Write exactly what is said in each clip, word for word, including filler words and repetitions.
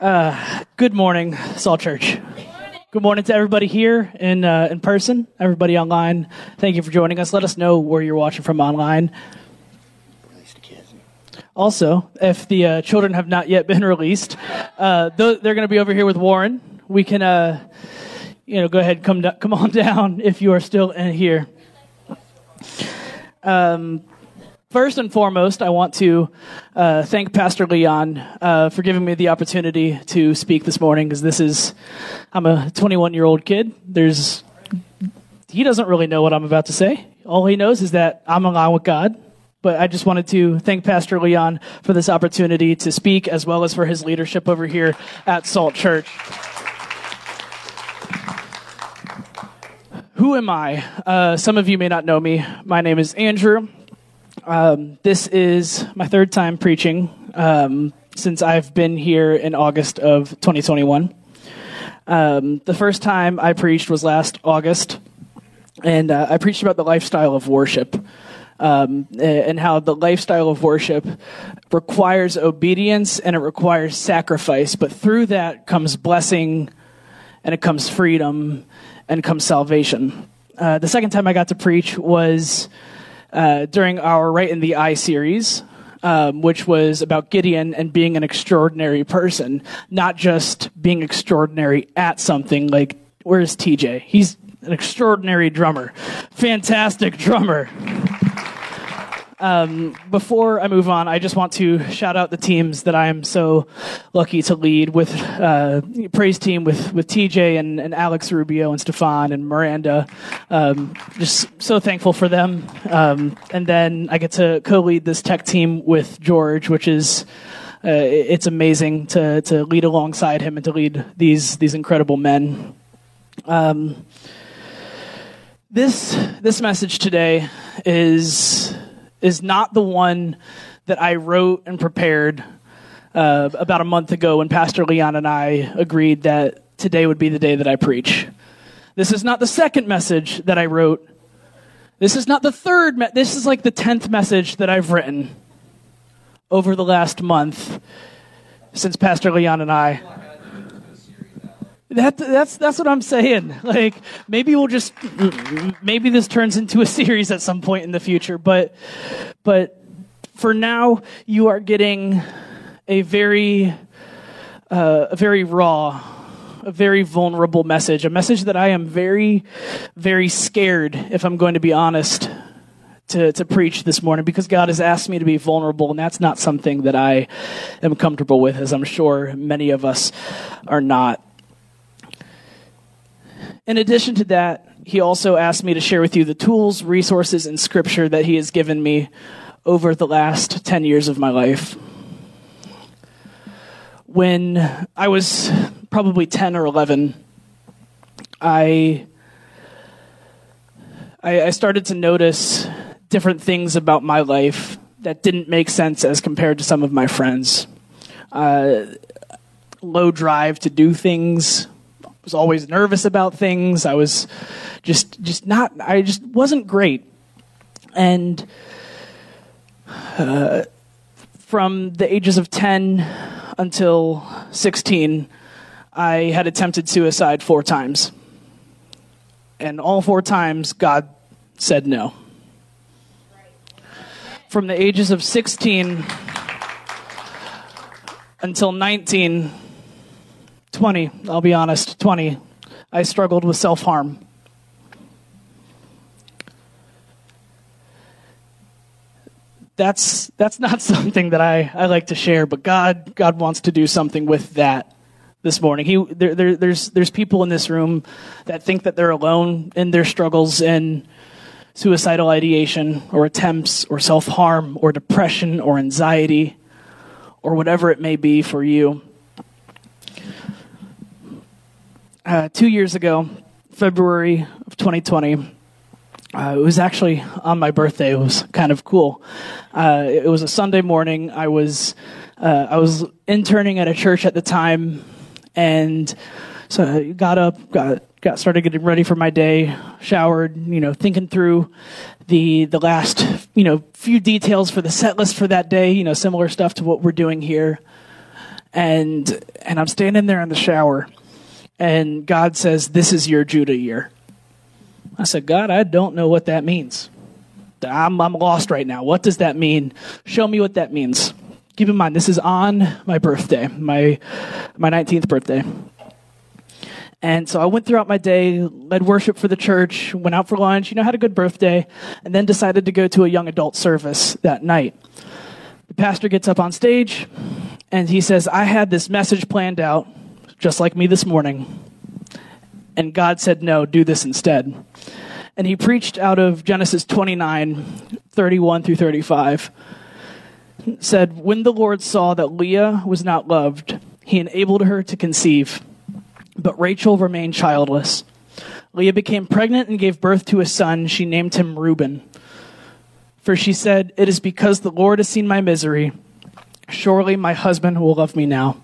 Uh, good morning, Salt Church. Good morning. Good morning to everybody here in uh, in person, everybody online. Thank you for joining us. Let us know where you're watching from online. Release the kids. Also, if the uh, children have not yet been released, uh, th- they're going to be over here with Warren. We can, uh, you know, go ahead, come do- come on down if you are still in here. Um. First and foremost, I want to uh, thank Pastor Leon uh, for giving me the opportunity to speak this morning, because this is, I'm a twenty-one-year-old kid. There's, he doesn't really know what I'm about to say. All he knows is that I'm in line with God. But I just wanted to thank Pastor Leon for this opportunity to speak, as well as for his leadership over here at Salt Church. Who am I? Uh, some of you may not know me. My name is Andrew. Um, this is my third time preaching um, since I've been here in August of twenty twenty-one. Um, the first time I preached was last August, and uh, I preached about the lifestyle of worship um, and how the lifestyle of worship requires obedience and it requires sacrifice, but through that comes blessing and it comes freedom and comes salvation. Uh, the second time I got to preach was Uh, during our Right in the Eye series, um, which was about Gideon and being an extraordinary person, not just being extraordinary at something. Like, where's T J? He's an extraordinary drummer. Fantastic drummer. Um, before I move on, I just want to shout out the teams that I am so lucky to lead with, uh, praise team with, with T J and, and Alex Rubio and Stefan and Miranda. Um, just so thankful for them. Um, and then I get to co-lead this tech team with George, which is, uh, it's amazing to, to lead alongside him and to lead these, these incredible men. Um, this, this message today is, is not the one that I wrote and prepared uh, about a month ago when Pastor Leon and I agreed that today would be the day that I preach. This is not the second message that I wrote. This is not the third. Me- this is like the tenth message that I've written over the last month since Pastor Leon and I. That, that's that's what I'm saying. Like, maybe we'll just maybe this turns into a series at some point in the future. But but for now, you are getting a very uh, a very raw, a very vulnerable message, a message that I am very very scared, if I'm going to be honest, to to preach this morning, because God has asked me to be vulnerable, and that's not something that I am comfortable with, as I'm sure many of us are not. In addition to that, he also asked me to share with you the tools, resources, and scripture that he has given me over the last ten years of my life. When I was probably ten or eleven, I, I, I started to notice different things about my life that didn't make sense as compared to some of my friends. Uh, low drive to do things. Was always nervous about things. I was just just not, I just wasn't great. And uh, from the ages of ten until sixteen, I had attempted suicide four times. And all four times, God said no. From the ages of sixteen until nineteen, twenty, I'll be honest, twenty, I struggled with self-harm. That's that's not something that I, I like to share, but God God wants to do something with that this morning. He there, there there's there's people in this room that think that they're alone in their struggles in suicidal ideation or attempts or self-harm or depression or anxiety or whatever it may be for you. Uh, two years ago, February of twenty twenty, uh, it was actually on my birthday. It was kind of cool. Uh, it was a Sunday morning. I was uh, I was interning at a church at the time, and so I got up, got got started getting ready for my day, showered, you know, thinking through the the last you know few details for the set list for that day. You know, similar stuff to what we're doing here. And and I'm standing there in the shower, and God says, "This is your Judah year." I said, "God, I don't know what that means. I'm I'm lost right now. What does that mean? Show me what that means." Keep in mind, this is on my birthday, my my nineteenth birthday. And so I went throughout my day, led worship for the church, went out for lunch, you know, had a good birthday, and then decided to go to a young adult service that night. The pastor gets up on stage, and he says, "I had this message planned out, just like me this morning. And God said, no, do this instead." And he preached out of Genesis twenty-nine, thirty-one through thirty-five. It said, "When the Lord saw that Leah was not loved, he enabled her to conceive. But Rachel remained childless. Leah became pregnant and gave birth to a son. She named him Reuben. For she said, 'It is because the Lord has seen my misery. Surely my husband will love me now.'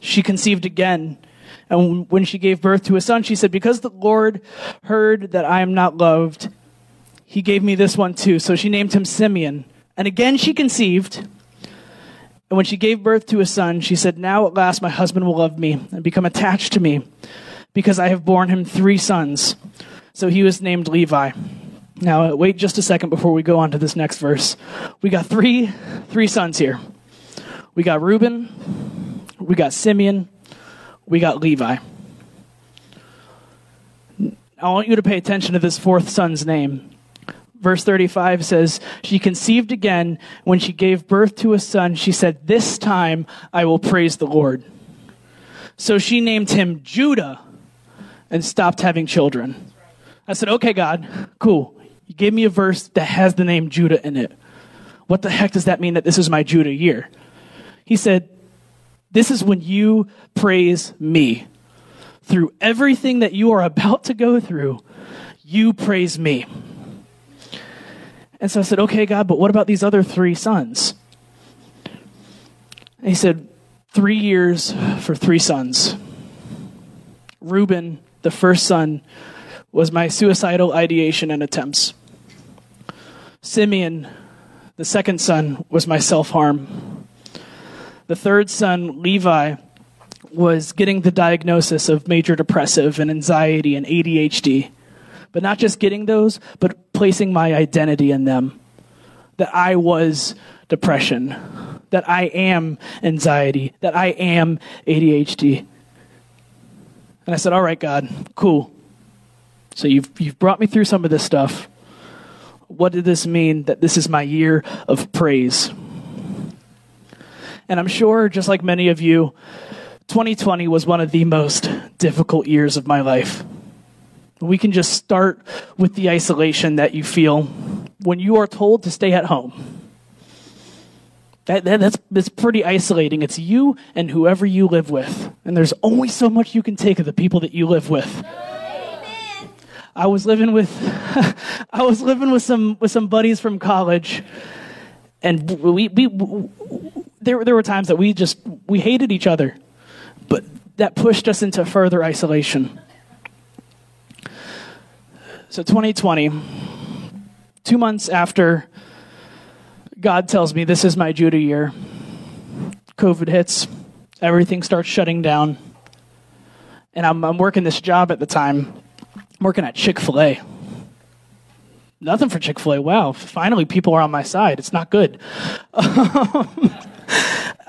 She conceived again, and when she gave birth to a son, she said, 'Because the Lord heard that I am not loved, he gave me this one too.' So she named him Simeon. And again she conceived, and when she gave birth to a son, she said, 'Now at last my husband will love me and become attached to me, because I have borne him three sons.' So he was named Levi." Now, wait just a second before we go on to this next verse. We got three, three sons here. We got Reuben, we got Simeon, we got Levi. I want you to pay attention to this fourth son's name. Verse thirty-five says, "She conceived again. When she gave birth to a son, she said, 'This time I will praise the Lord.' So she named him Judah and stopped having children." I said, "Okay, God, cool. You gave me a verse that has the name Judah in it. What the heck does that mean that this is my Judah year?" He said, "This is when you praise me. Through everything that you are about to go through, you praise me." And so I said, "Okay, God, but what about these other three sons?" And he said, three years for three sons. Reuben, the first son, was my suicidal ideation and attempts. Simeon, the second son, was my self-harm. The third son, Levi, was getting the diagnosis of major depressive and anxiety and A D H D. But not just getting those, but placing my identity in them. That I was depression. That I am anxiety. That I am A D H D. And I said, "All right, God, cool. So you've you've brought me through some of this stuff. What did this mean that this is my year of praise?" And I'm sure, just like many of you, twenty twenty was one of the most difficult years of my life. We can just start with the isolation that you feel when you are told to stay at home. That, that that's, that's pretty isolating. It's you and whoever you live with. And there's only so much you can take of the people that you live with. I was living with, I was living with some with some buddies from college, and we we, we there there were times that we just we hated each other, but that pushed us into further isolation. So twenty twenty, two months after God tells me this is my Judah year, COVID hits, everything starts shutting down, and I'm I'm working this job at the time. I'm working at Chick-fil-A. Nothing for Chick-fil-A. Wow, finally people are on my side. It's not good.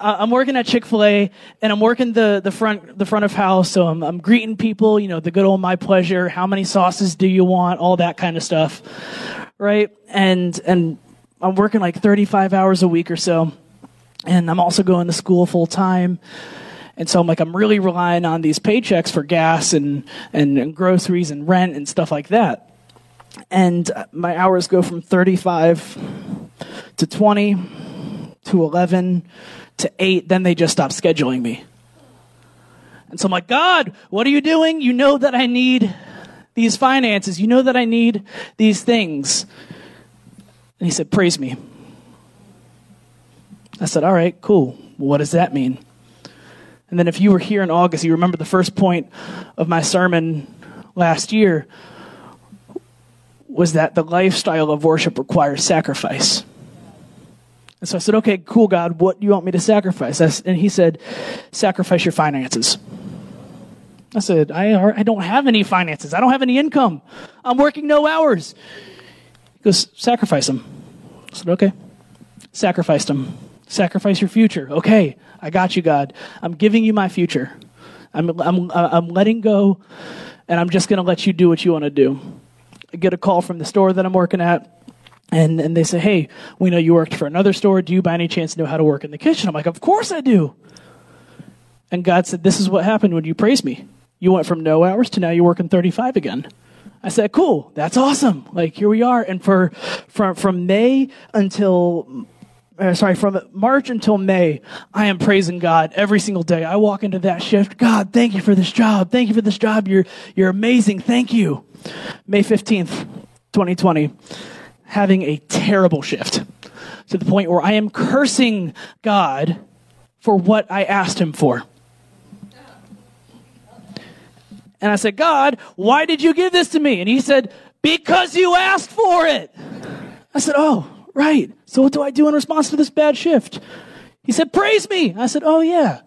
I'm working at Chick-fil-A, and I'm working the, the front the front of house, so I'm, I'm greeting people, you know, the good old my pleasure, how many sauces do you want, all that kind of stuff, right? And, and I'm working like thirty-five hours a week or so, and I'm also going to school full-time. And so I'm like, I'm really relying on these paychecks for gas and, and, and groceries and rent and stuff like that. And my hours go from thirty-five to twenty to eleven to eight. Then they just stop scheduling me. And so I'm like, "God, what are you doing? You know that I need these finances. You know that I need these things." And he said, "Praise me." I said, "All right, cool. What does that mean?" And then if you were here in August, you remember the first point of my sermon last year was that the lifestyle of worship requires sacrifice. And so I said, okay, cool, God, what do you want me to sacrifice? I, and he said, sacrifice your finances. I said, I, I don't have any finances. I don't have any income. I'm working no hours. He goes, sacrifice them. I said, okay. Sacrificed them. Sacrifice your future. Okay, I got you, God. I'm giving you my future. I'm I'm I'm letting go, and I'm just going to let you do what you want to do. I get a call from the store that I'm working at, and, and they say, hey, we know you worked for another store. Do you by any chance know how to work in the kitchen? I'm like, of course I do. And God said, this is what happened when you praised me. You went from no hours to now you're working thirty-five again. I said, cool, that's awesome. Like, here we are. And for from from May until... Uh, sorry, from March until May, I am praising God every single day. I walk into that shift. God, thank you for this job. Thank you for this job. You're you're amazing. Thank you. May fifteenth, twenty twenty, having a terrible shift to the point where I am cursing God for what I asked him for. And I said, God, why did you give this to me? And he said, because you asked for it. I said, oh, right. So what do I do in response to this bad shift? He said, praise me. I said, oh yeah,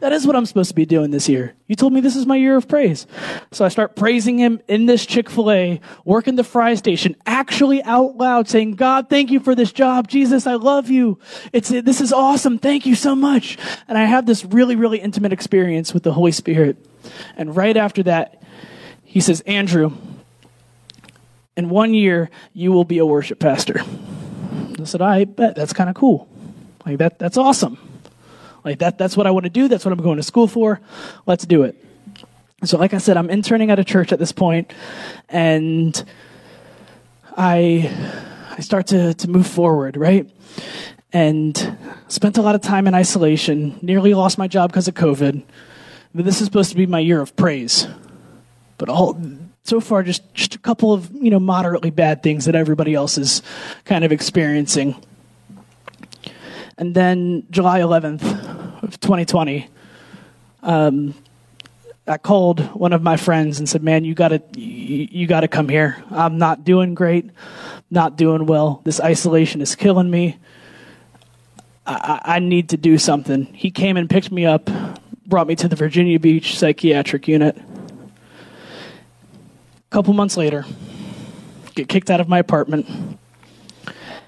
that is what I'm supposed to be doing this year. You told me this is my year of praise. So I start praising him in this Chick-fil-A, working the fry station, actually out loud saying, God, thank you for this job. Jesus, I love you. It's, this is awesome. Thank you so much. And I have this really, really intimate experience with the Holy Spirit. And right after that, he says, Andrew, in one year, you will be a worship pastor. I said, I bet. That's kind of cool. Like, that, that's awesome. Like, that, that's what I want to do. That's what I'm going to school for. Let's do it. So, like I said, I'm interning at a church at this point, and I I start to, to move forward, right? And spent a lot of time in isolation, nearly lost my job because of COVID. But this is supposed to be my year of praise. But all... So far, just, just a couple of, you know, moderately bad things that everybody else is kind of experiencing. And then July eleventh of twenty twenty, um, I called one of my friends and said, man, you gotta, you, you gotta come here. I'm not doing great, not doing well. This isolation is killing me. I, I need to do something. He came and picked me up, brought me to the Virginia Beach psychiatric unit. Couple months later, get kicked out of my apartment,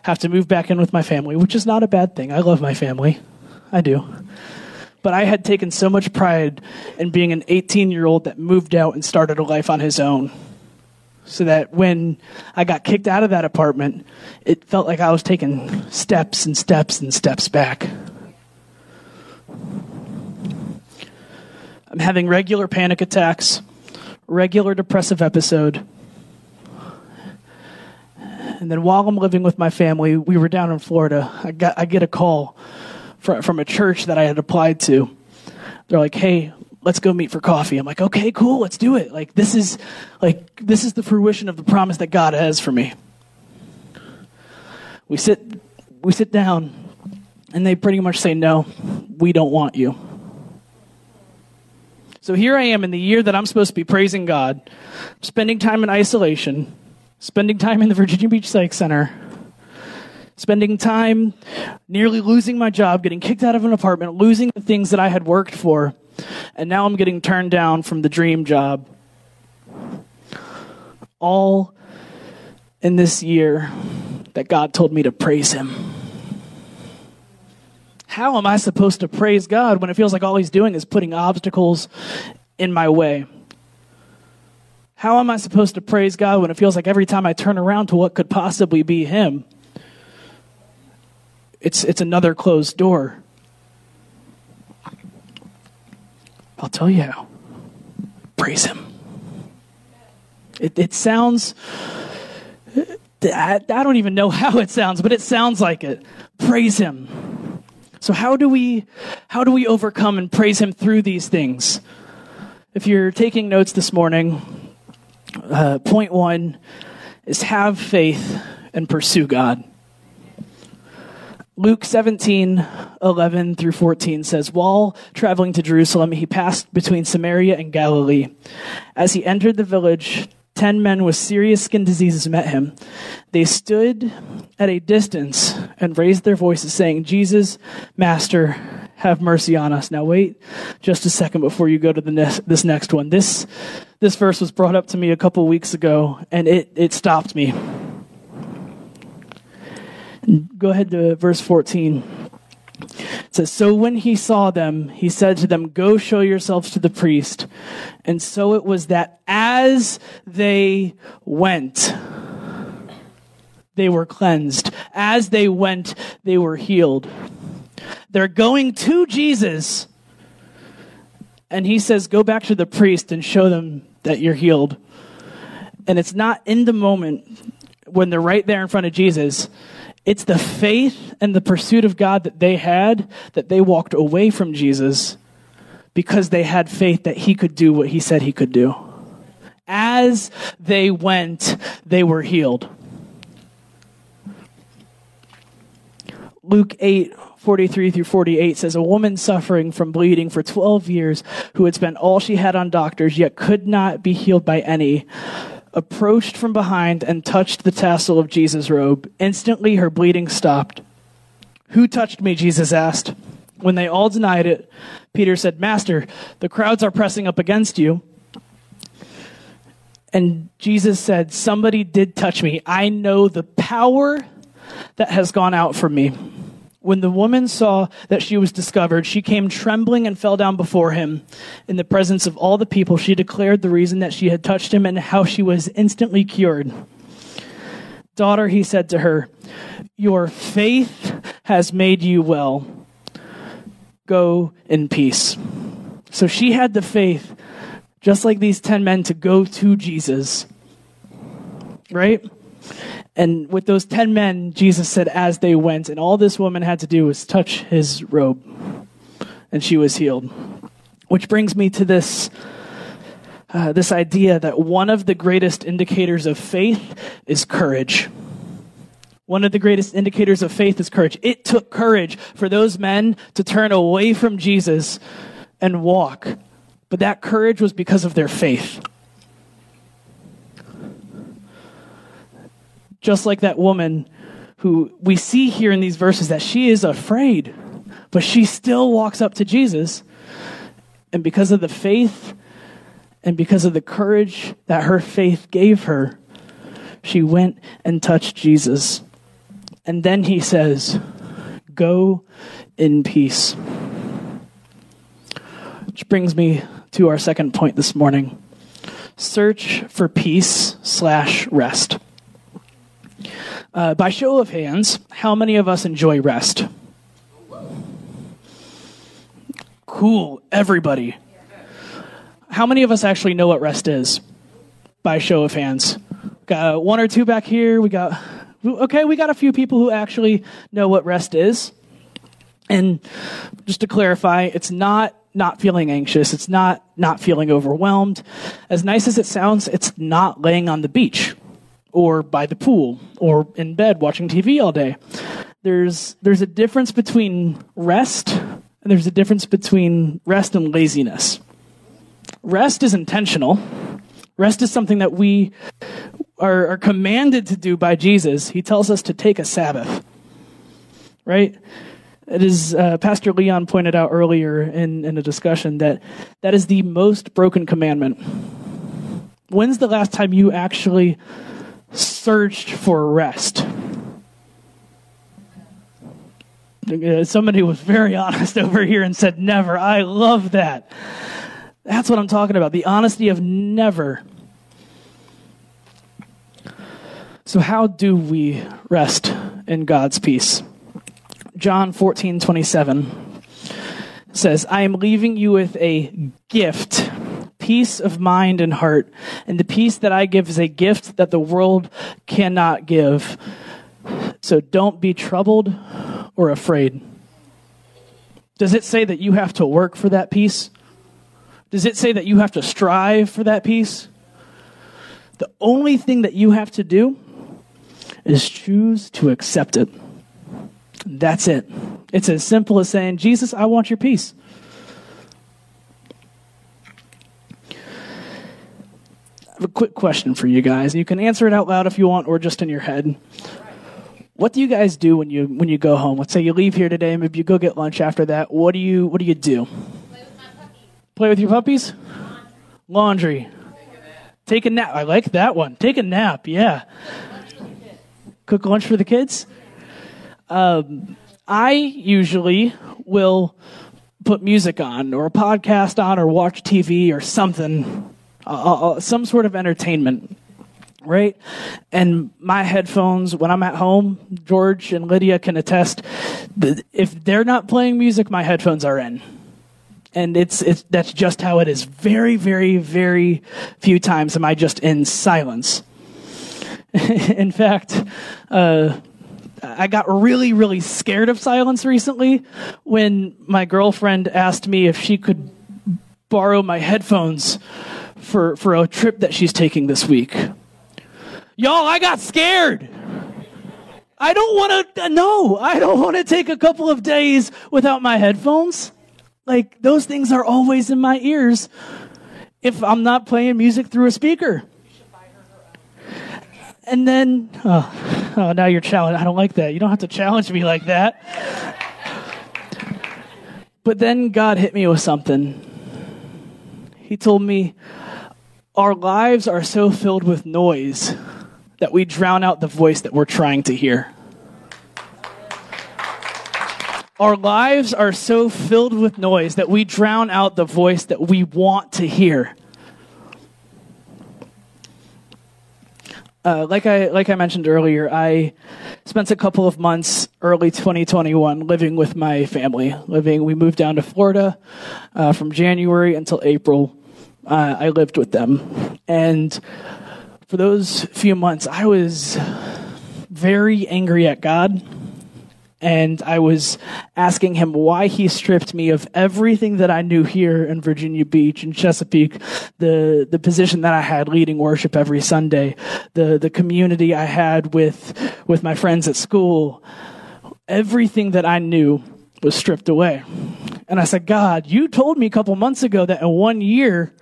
have to move back in with my family, which is not a bad thing. I love my family. I do. But I had taken so much pride in being an eighteen-year-old that moved out and started a life on his own, so that when I got kicked out of that apartment, it felt like I was taking steps and steps and steps back. I'm having regular panic attacks, regular depressive episode. And then while I'm living with my family, we were down in Florida. I got I get a call from from a church that I had applied to. They're like, "Hey, let's go meet for coffee." I'm like, "Okay, cool, let's do it." Like this is like this is the fruition of the promise that God has for me. We sit we sit down, and they pretty much say, "No, we don't want you." So here I am in the year that I'm supposed to be praising God, spending time in isolation, spending time in the Virginia Beach Psych Center, spending time nearly losing my job, getting kicked out of an apartment, losing the things that I had worked for, and now I'm getting turned down from the dream job. All in this year that God told me to praise him. How am I supposed to praise God when it feels like all he's doing is putting obstacles in my way? How am I supposed to praise God when it feels like every time I turn around to what could possibly be him, it's it's another closed door? I'll tell you how. Praise him. It, it sounds... I, I don't even know how it sounds, but it sounds like it. Praise him. So how do we how do we overcome and praise him through these things? If you're taking notes this morning, uh, point one is have faith and pursue God. Luke seventeen, eleven through fourteen says, while traveling to Jerusalem, he passed between Samaria and Galilee. As he entered the village, ten men with serious skin diseases met him. They stood at a distance and raised their voices, saying, "Jesus, Master, have mercy on us." Now wait just a second before you go to the ne- this next one. This this verse was brought up to me a couple weeks ago, and it, it stopped me. Go ahead to verse fourteen. It says, "So when he saw them, he said to them, 'Go show yourselves to the priest.' And so it was that as they went, they were cleansed. As they went, they were healed." They're going to Jesus. And he says, "Go back to the priest and show them that you're healed." And it's not in the moment when they're right there in front of Jesus. It's the faith and the pursuit of God that they had that they walked away from Jesus because they had faith that he could do what he said he could do. As they went, they were healed. Luke eight, forty-three through forty-eight says, "A woman suffering from bleeding for twelve years, who had spent all she had on doctors, yet could not be healed by any, approached from behind and touched the tassel of Jesus' robe. Instantly her bleeding stopped. 'Who touched me?' Jesus asked. When they all denied it, Peter said, 'Master, the crowds are pressing up against you.' And Jesus said, 'Somebody did touch me. I know the power that has gone out from me.' When the woman saw that she was discovered, she came trembling and fell down before him. In the presence of all the people, she declared the reason that she had touched him and how she was instantly cured. 'Daughter,' he said to her, 'your faith has made you well. Go in peace.'" So she had the faith, just like these ten men, to go to Jesus. Right? And with those ten men, Jesus said, as they went, and all this woman had to do was touch his robe, and she was healed. Which brings me to this, uh, this idea that one of the greatest indicators of faith is courage. One of the greatest indicators of faith is courage. It took courage for those men to turn away from Jesus and walk, but that courage was because of their faith. Just like that woman who we see here in these verses that she is afraid, but she still walks up to Jesus. And because of the faith and because of the courage that her faith gave her, she went and touched Jesus. And then he says, "Go in peace." Which brings me to our second point this morning. Search for peace slash rest. Uh, by show of hands, how many of us enjoy rest? Cool, everybody. How many of us actually know what rest is? By show of hands. Got one or two back here. We got, okay, we got a few people who actually know what rest is. And just to clarify, it's not not feeling anxious. It's not not feeling overwhelmed. As nice as it sounds, it's not laying on the beach, or by the pool, or in bed watching T V all day. There's there's a difference between rest, and there's a difference between rest and laziness. Rest is intentional. Rest is something that we are, are commanded to do by Jesus. He tells us to take a Sabbath, right? It is, uh, Pastor Leon pointed out earlier in, in a discussion that that is the most broken commandment. When's the last time you actually searched for rest? Somebody was very honest over here and said never. I love that. That's what I'm talking about, the honesty of never. So how do we rest in God's peace? John fourteen twenty-seven says, "I am leaving you with a gift, peace of mind and heart. And the peace that I give is a gift that the world cannot give. So don't be troubled or afraid." Does it say that you have to work for that peace? Does it say that you have to strive for that peace? The only thing that you have to do is choose to accept it. That's it. It's as simple as saying, "Jesus, I want your peace." have a quick question for you guys. You can answer it out loud if you want, or just in your head. What do you guys do when you when you go home? Let's say you leave here today, maybe you go get lunch after that. What do you what do you do? Play with my puppy. Play with your puppies? Laundry. Laundry. Take a nap. Take a nap. I like that one. Take a nap, yeah. Cook lunch for the kids? Um, I usually will put music on or a podcast on or watch T V or something, uh, uh, some sort of entertainment. Right? And my headphones, when I'm at home, George and Lydia can attest that if they're not playing music, my headphones are in. And it's it's that's just how it is. Very, very, very few times am I just in silence. In fact, uh, I got really, really scared of silence recently when my girlfriend asked me if she could borrow my headphones for, for a trip that she's taking this week. Y'all, I got scared. I don't want to, no, I don't want to take a couple of days without my headphones. Like, those things are always in my ears if I'm not playing music through a speaker. And then, oh, oh now you're challenged. I don't like that. You don't have to challenge me like that. But then God hit me with something. He told me, our lives are so filled with noise that we drown out the voice that we're trying to hear. Our lives are so filled with noise that we drown out the voice that we want to hear. Uh, like I like I mentioned earlier, I spent a couple of months early twenty twenty-one living with my family. Living, we moved down to Florida uh, from January until April. Uh, I lived with them. And for those few months, I was very angry at God. And I was asking him why he stripped me of everything that I knew here in Virginia Beach and Chesapeake, the, the position that I had leading worship every Sunday, the, the community I had with, with my friends at school. Everything that I knew was stripped away. And I said, God, you told me a couple months ago that in one year,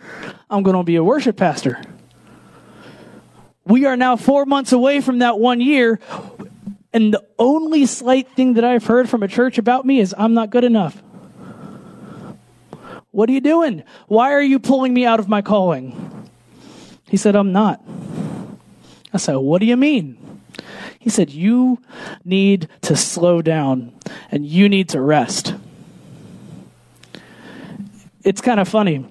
I'm going to be a worship pastor. We are now four months away from that one year, and the only slight thing that I've heard from a church about me is I'm not good enough. What are you doing? Why are you pulling me out of my calling? He said, I'm not. I said, what do you mean? He said, you need to slow down, and you need to rest. It's kind of funny.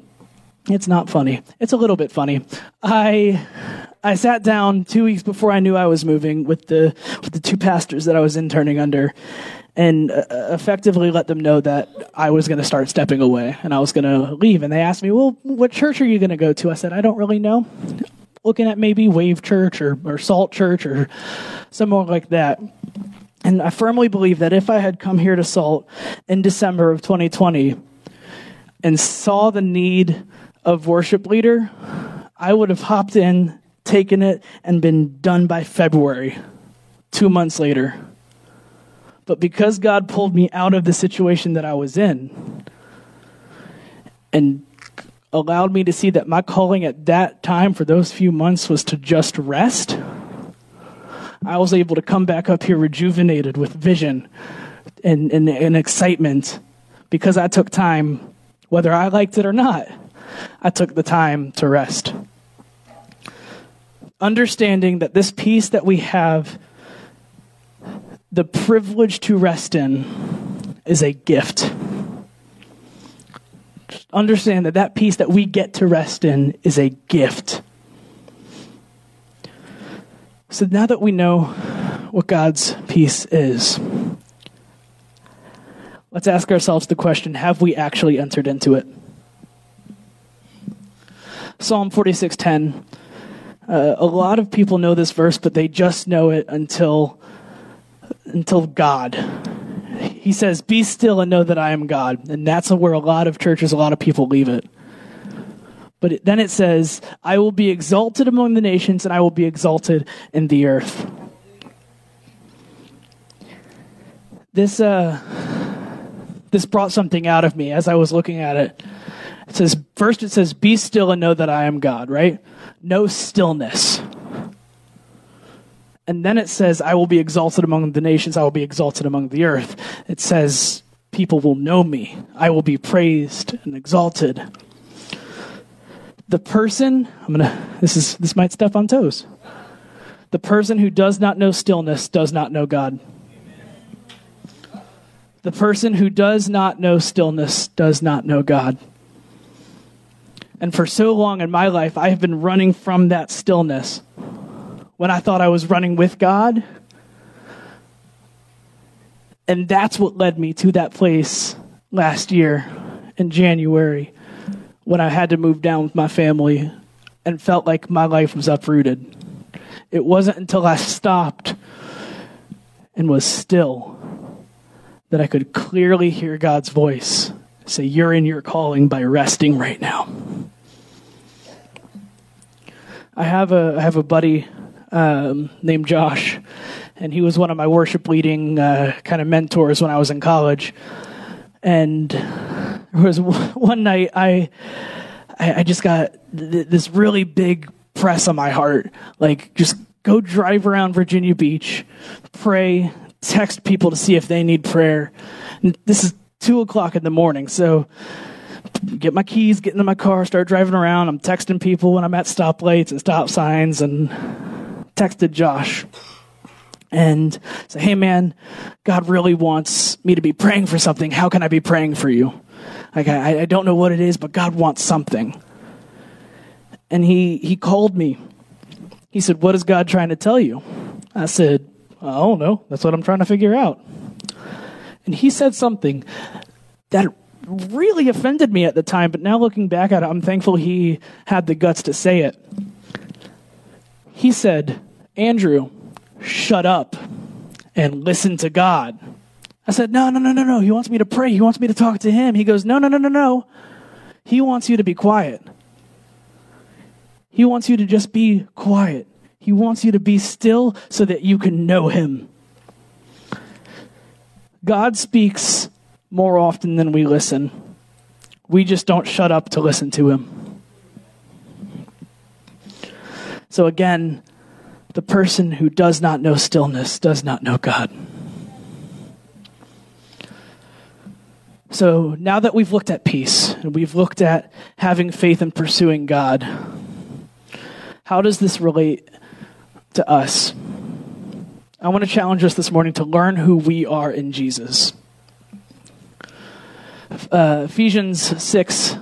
It's not funny. It's a little bit funny. I I sat down two weeks before I knew I was moving with the with the two pastors that I was interning under, and uh, effectively let them know that I was going to start stepping away and I was going to leave. And they asked me, "Well, what church are you going to go to?" I said, "I don't really know. Looking at maybe Wave Church or or Salt Church or somewhere like that." And I firmly believe that if I had come here to Salt in December of twenty twenty. And saw the need of worship leader, I would have hopped in, taken it, and been done by February, two months later. But because God pulled me out of the situation that I was in and allowed me to see that my calling at that time for those few months was to just rest, I was able to come back up here rejuvenated with vision and, and, and excitement because I took time. Whether I liked it or not, I took the time to rest. Understanding that this peace that we have, the privilege to rest in, is a gift. Just understand that that peace that we get to rest in is a gift. So now that we know what God's peace is, let's ask ourselves the question, have we actually entered into it? Psalm forty-six ten. Uh, a lot of people know this verse, but they just know it until, until God. He says, be still and know that I am God. And that's where a lot of churches, a lot of people leave it. But it, then it says, I will be exalted among the nations and I will be exalted in the earth. This, uh... This brought something out of me as I was looking at it. It says, First it says, be still and know that I am God, right? No stillness. And then it says, I will be exalted among the nations. I will be exalted among the earth. It says, people will know me. I will be praised and exalted. The person, I'm gonna, this is, this might step on toes. The person who does not know stillness does not know God. Amen. The person who does not know stillness does not know God. And for so long in my life, I have been running from that stillness. When I thought I was running with God. And that's what led me to that place last year in January when I had to move down with my family and felt like my life was uprooted. It wasn't until I stopped and was still that I could clearly hear God's voice say, you're in your calling by resting right now. I have a, I have a buddy Um, named Josh, and he was one of my worship leading uh, kind of mentors when I was in college. And there was one night I I, I just got th- this really big press on my heart, like just go drive around Virginia Beach, pray, text people to see if they need prayer. And this is two o'clock in the morning, so get my keys, get into my car, start driving around. I'm texting people when I'm at stoplights and stop signs, and texted Josh and said, hey man, God really wants me to be praying for something. How can I be praying for you? Like, I, I don't know what it is, but God wants something. And he, he called me. He said, what is God trying to tell you? I said, I don't know. That's what I'm trying to figure out. And he said something that really offended me at the time, but now looking back at it, I'm thankful he had the guts to say it. He said, Andrew, shut up and listen to God. I said, no, no, no, no, no. He wants me to pray. He wants me to talk to him. He goes, no, no, no, no, no. He wants you to be quiet. He wants you to just be quiet. He wants you to be still so that you can know him. God speaks more often than we listen. We just don't shut up to listen to him. So again, the person who does not know stillness does not know God. So now that we've looked at peace, and we've looked at having faith and pursuing God, how does this relate to us? I want to challenge us this morning to learn who we are in Jesus. Uh, Ephesians six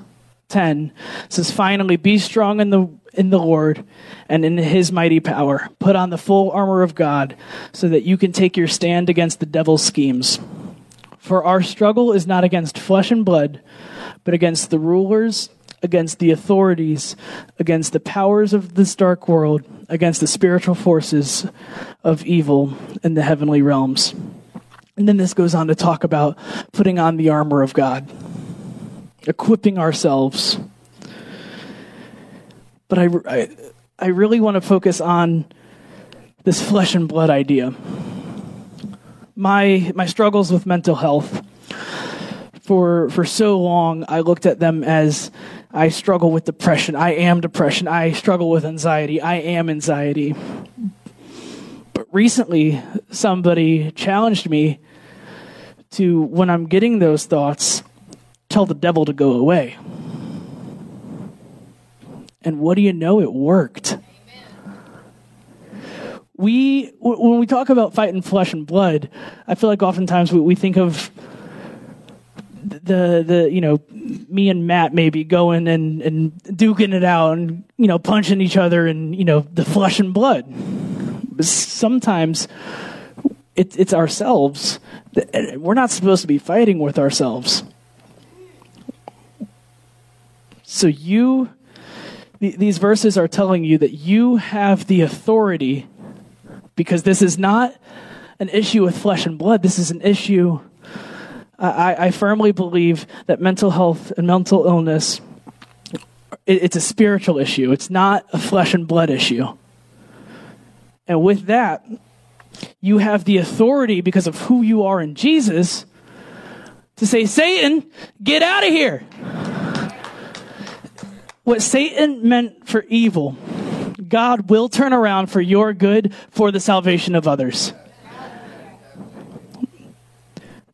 ten says, finally, be strong in the in the Lord and in his mighty power. Put on the full armor of God so that you can take your stand against the devil's schemes. For our struggle is not against flesh and blood, but against the rulers, against the authorities, against the powers of this dark world, against the spiritual forces of evil in the heavenly realms. And then this goes on to talk about putting on the armor of God, equipping ourselves. But I, I, I really want to focus on this flesh and blood idea. My my struggles with mental health, for for so long, I looked at them as I struggle with depression. I am depression. I struggle with anxiety. I am anxiety. But recently, somebody challenged me to, when I'm getting those thoughts, tell the devil to go away. And what do you know? It worked. Amen. We, when we talk about fighting flesh and blood, I feel like oftentimes we, we think of the, the, you know, me and Matt maybe going and, and duking it out and, you know, punching each other and, you know, the flesh and blood. But sometimes it, it's ourselves. We're not supposed to be fighting with ourselves. So you... These verses are telling you that you have the authority, because this is not an issue with flesh and blood. This is an issue. I, I firmly believe that mental health and mental illness, it, it's a spiritual issue. It's not a flesh and blood issue. And with that, you have the authority because of who you are in Jesus to say, Satan, get out of here. What Satan meant for evil, God will turn around for your good, for the salvation of others.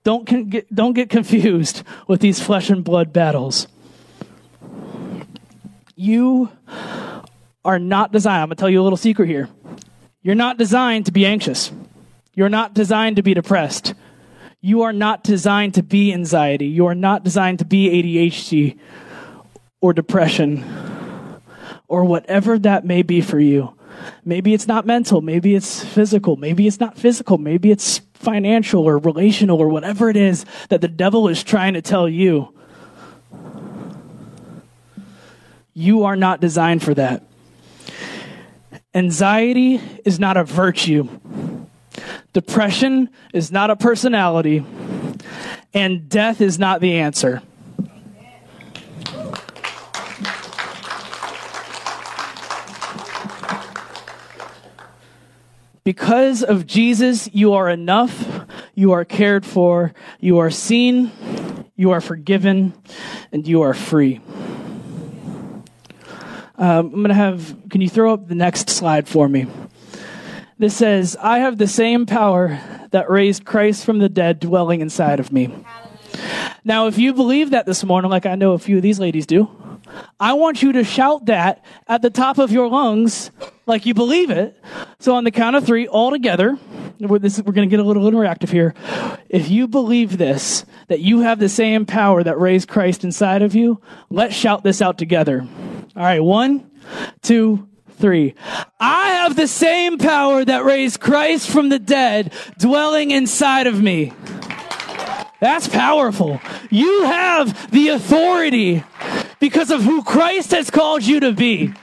Don't con- get, don't get confused with these flesh and blood battles. You are not designed. I'm going to tell you a little secret here. You're not designed to be anxious. You're not designed to be depressed. You are not designed to be anxiety. You are not designed to be A D H D or depression or whatever that may be for you. Maybe it's not mental. Maybe it's physical. Maybe it's not physical. Maybe it's financial or relational or whatever it is that the devil is trying to tell you. You are not designed for that. Anxiety is not a virtue. Depression is not a personality. And death is not the answer. Because of Jesus, you are enough, you are cared for, you are seen, you are forgiven, and you are free. Um, I'm going to have, can you throw up the next slide for me? This says, I have the same power that raised Christ from the dead dwelling inside of me. Now, if you believe that this morning, like I know a few of these ladies do, I want you to shout that at the top of your lungs like you believe it. So on the count of three, all together, we're, this, we're going to get a little interactive here. If you believe this, that you have the same power that raised Christ inside of you, let's shout this out together. All right, one, two, three. I have the same power that raised Christ from the dead dwelling inside of me. That's powerful. You have the authority because of who Christ has called you to be.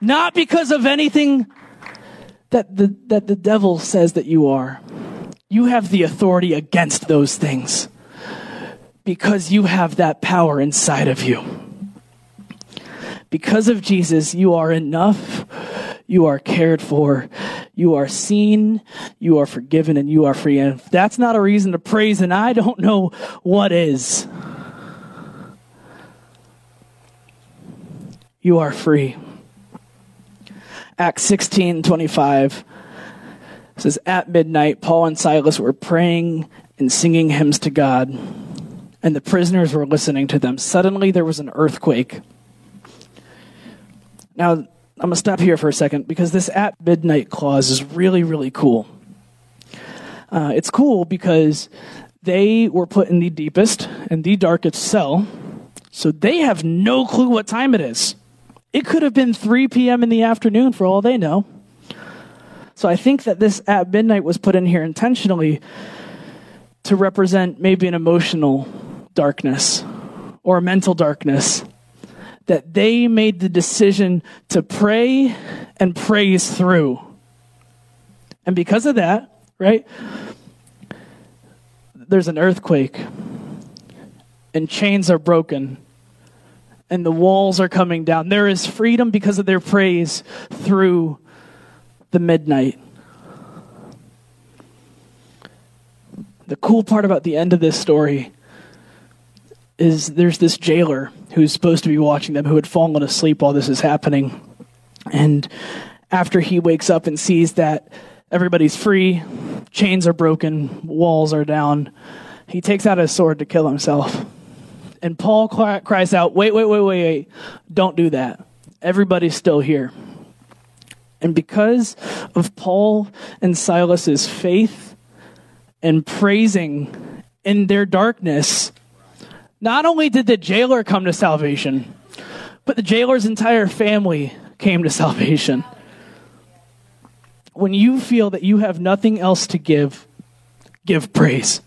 Not because of anything that the, that the devil says that you are. You have the authority against those things because you have that power inside of you. Because of Jesus, you are enough, you are cared for, you are seen, you are forgiven, and you are free. And if that's not a reason to praise, and I don't know what is. You are free. Acts sixteen twenty-five says, at midnight, Paul and Silas were praying and singing hymns to God, and the prisoners were listening to them. Suddenly there was an earthquake. Now, I'm going to stop here for a second because this at midnight clause is really, really cool. Uh, it's cool because they were put in the deepest and the darkest cell, so they have no clue what time it is. It could have been three p.m. in the afternoon for all they know. So I think that this at midnight was put in here intentionally to represent maybe an emotional darkness or a mental darkness, that they made the decision to pray and praise through. And because of that, right, there's an earthquake and chains are broken. And the walls are coming down. There is freedom because of their praise through the midnight. The cool part about the end of this story is there's this jailer who's supposed to be watching them, who had fallen asleep while this is happening. And after he wakes up and sees that everybody's free, chains are broken, walls are down, he takes out his sword to kill himself. And Paul cries out, wait, wait, wait, wait, wait, don't do that. Everybody's still here. And because of Paul and Silas's faith and praising in their darkness, not only did the jailer come to salvation, but the jailer's entire family came to salvation. When you feel that you have nothing else to give, give praise.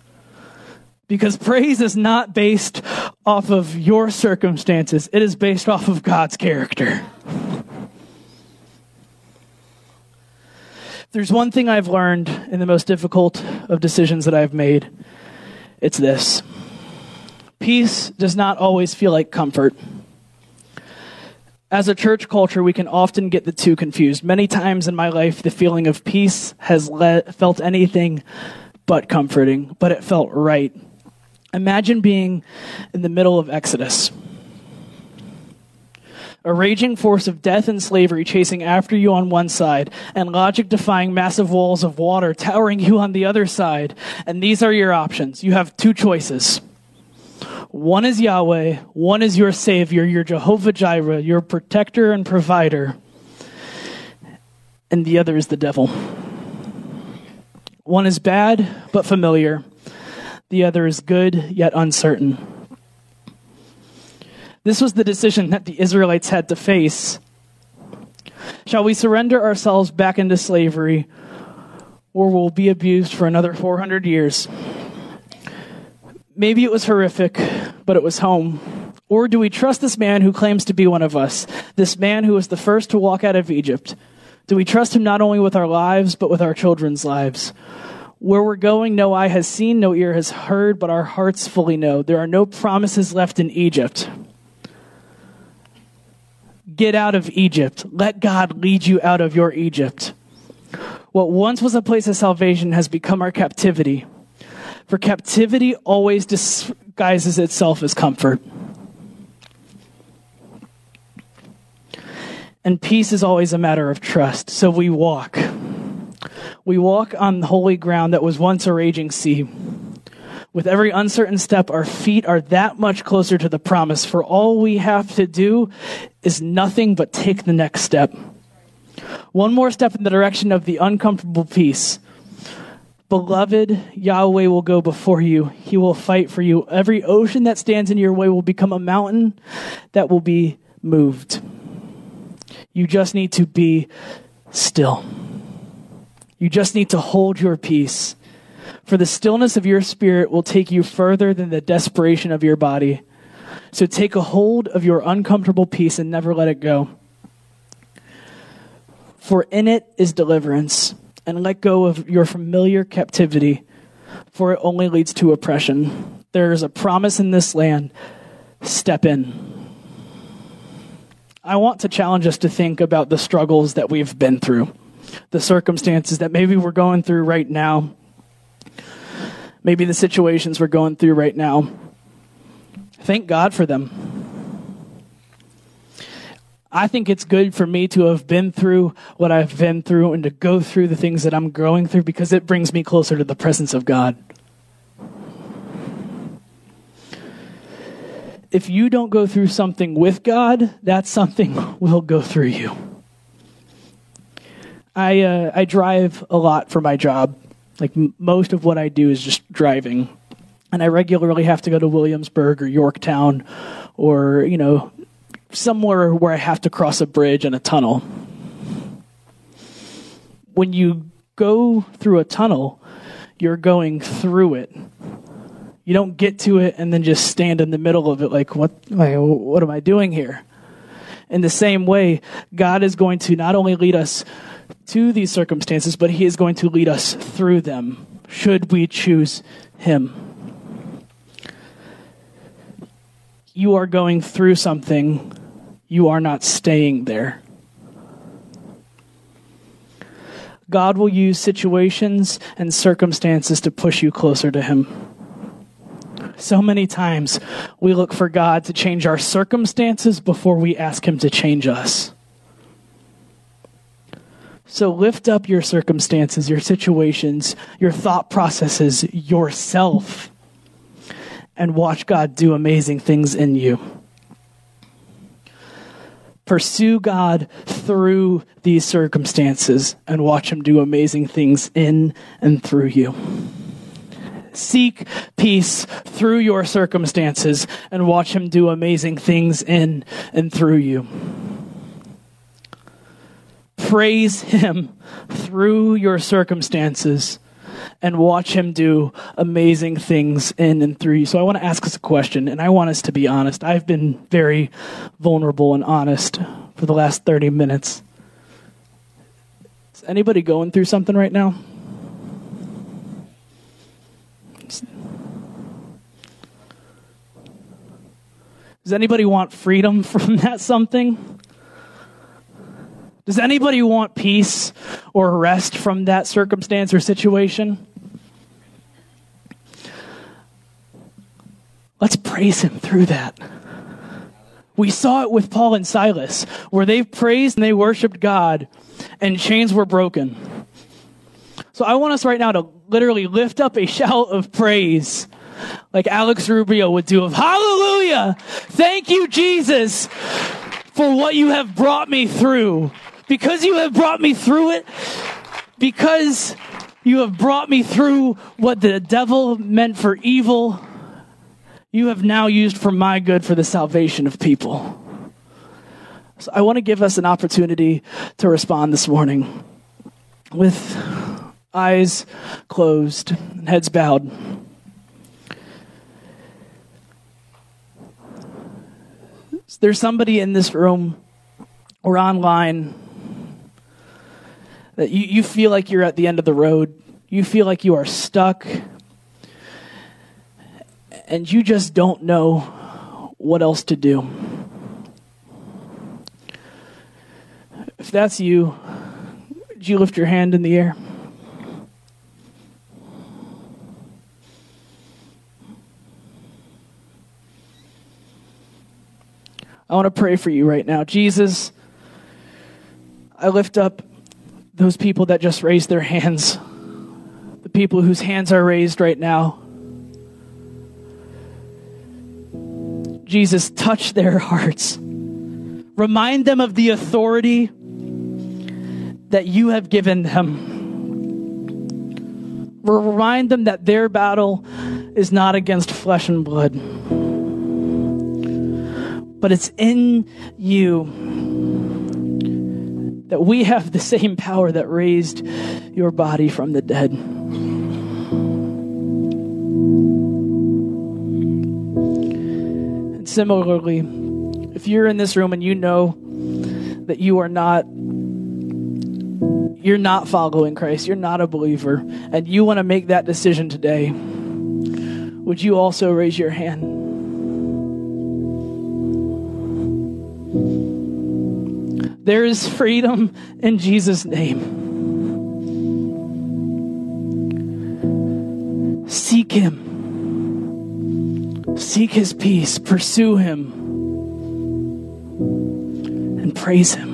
Because praise is not based off of your circumstances. It is based off of God's character. If there's one thing I've learned in the most difficult of decisions that I've made, it's this. Peace does not always feel like comfort. As a church culture, we can often get the two confused. Many times in my life, the feeling of peace has let, felt anything but comforting, but it felt right. Imagine being in the middle of Exodus. a raging force of death and slavery chasing after you on one side, and logic-defying massive walls of water towering you on the other side. And these are your options. You have two choices. One is Yahweh, one is your Savior, your Jehovah Jireh, your protector and provider, and the other is the devil. One is bad but familiar, the other is good yet uncertain. This was the decision that the Israelites had to face. Shall we surrender ourselves back into slavery, or will we be abused for another four hundred years? Maybe it was horrific, but it was home. Or do we trust this man who claims to be one of us, this man who was the first to walk out of Egypt? Do we trust him not only with our lives, but with our children's lives? Where we're going, no eye has seen, no ear has heard, but our hearts fully know. There are no promises left in Egypt. Get out of Egypt. Let God lead you out of your Egypt. What once was a place of salvation has become our captivity. For captivity always disguises itself as comfort. And peace is always a matter of trust. So we walk. We walk on holy ground that was once a raging sea. With every uncertain step, our feet are that much closer to the promise. For all we have to do is nothing but take the next step. One more step in the direction of the uncomfortable peace. Beloved, Yahweh will go before you. He will fight for you. Every ocean that stands in your way will become a mountain that will be moved. You just need to be still. You just need to hold your peace. For the stillness of your spirit will take you further than the desperation of your body. So take a hold of your uncomfortable peace and never let it go. For in it is deliverance. And let go of your familiar captivity, for it only leads to oppression. There is a promise in this land. Step in. I want to challenge us to think about the struggles that we've been through, the circumstances that maybe we're going through right now, maybe the situations we're going through right now. Thank God for them. I think it's good for me to have been through what I've been through and to go through the things that I'm going through, because it brings me closer to the presence of God. If you don't go through something with God, that something will go through you. I uh, I drive a lot for my job. Like m- most of what I do is just driving. And I regularly have to go to Williamsburg or Yorktown or, you know, somewhere where I have to cross a bridge and a tunnel. When you go through a tunnel, you're going through it. You don't get to it and then just stand in the middle of it like, what, like, what am I doing here? In the same way, God is going to not only lead us to these circumstances, but he is going to lead us through them, should we choose him. You are going through something. You are not staying there. God will use situations and circumstances to push you closer to him. So many times we look for God to change our circumstances before we ask him to change us. So lift up your circumstances, your situations, your thought processes, yourself, and watch God do amazing things in you. Pursue God through these circumstances and watch him do amazing things in and through you. Seek peace through your circumstances and watch him do amazing things in and through you. Praise him through your circumstances and watch him do amazing things in and through you. So I want to ask us a question, and I want us to be honest. I've been very vulnerable and honest for the last thirty minutes. Is anybody going through something right now? Does anybody want freedom from that something? Does anybody want peace or rest from that circumstance or situation? Let's praise him through that. We saw it with Paul and Silas, where they praised and they worshiped God, and chains were broken. So I want us right now to literally lift up a shout of praise, like Alex Rubio would do, of hallelujah! Thank you, Jesus, for what you have brought me through. Because you have brought me through it, because you have brought me through what the devil meant for evil, you have now used for my good for the salvation of people. So I want to give us an opportunity to respond this morning with eyes closed and heads bowed. Is there somebody in this room or online that you, you feel like you're at the end of the road? You feel like you are stuck, and you just don't know what else to do. If that's you, would you lift your hand in the air? I want to pray for you right now. Jesus, I lift up those people that just raised their hands, the people whose hands are raised right now. Jesus, touch their hearts. Remind them of the authority that you have given them. Remind them that their battle is not against flesh and blood, but it's in you that we have the same power that raised your body from the dead. And similarly, if you're in this room and you know that you are not, you're not following Christ, you're not a believer, and you want to make that decision today, would you also raise your hand? There is freedom in Jesus' name. Seek him. Seek his peace. Pursue him. And praise him.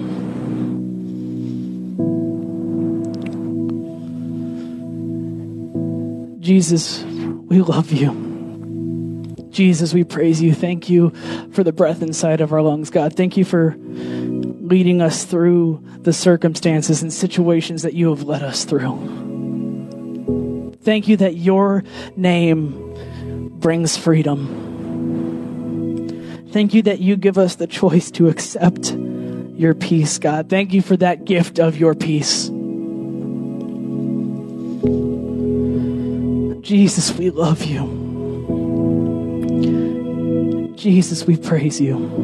Jesus, we love you. Jesus, we praise you. Thank you for the breath inside of our lungs, God. Thank you for leading us through the circumstances and situations that you have led us through. Thank you that your name brings freedom. Thank you that you give us the choice to accept your peace, God. Thank you for that gift of your peace. Jesus, we love you. Jesus, we praise you.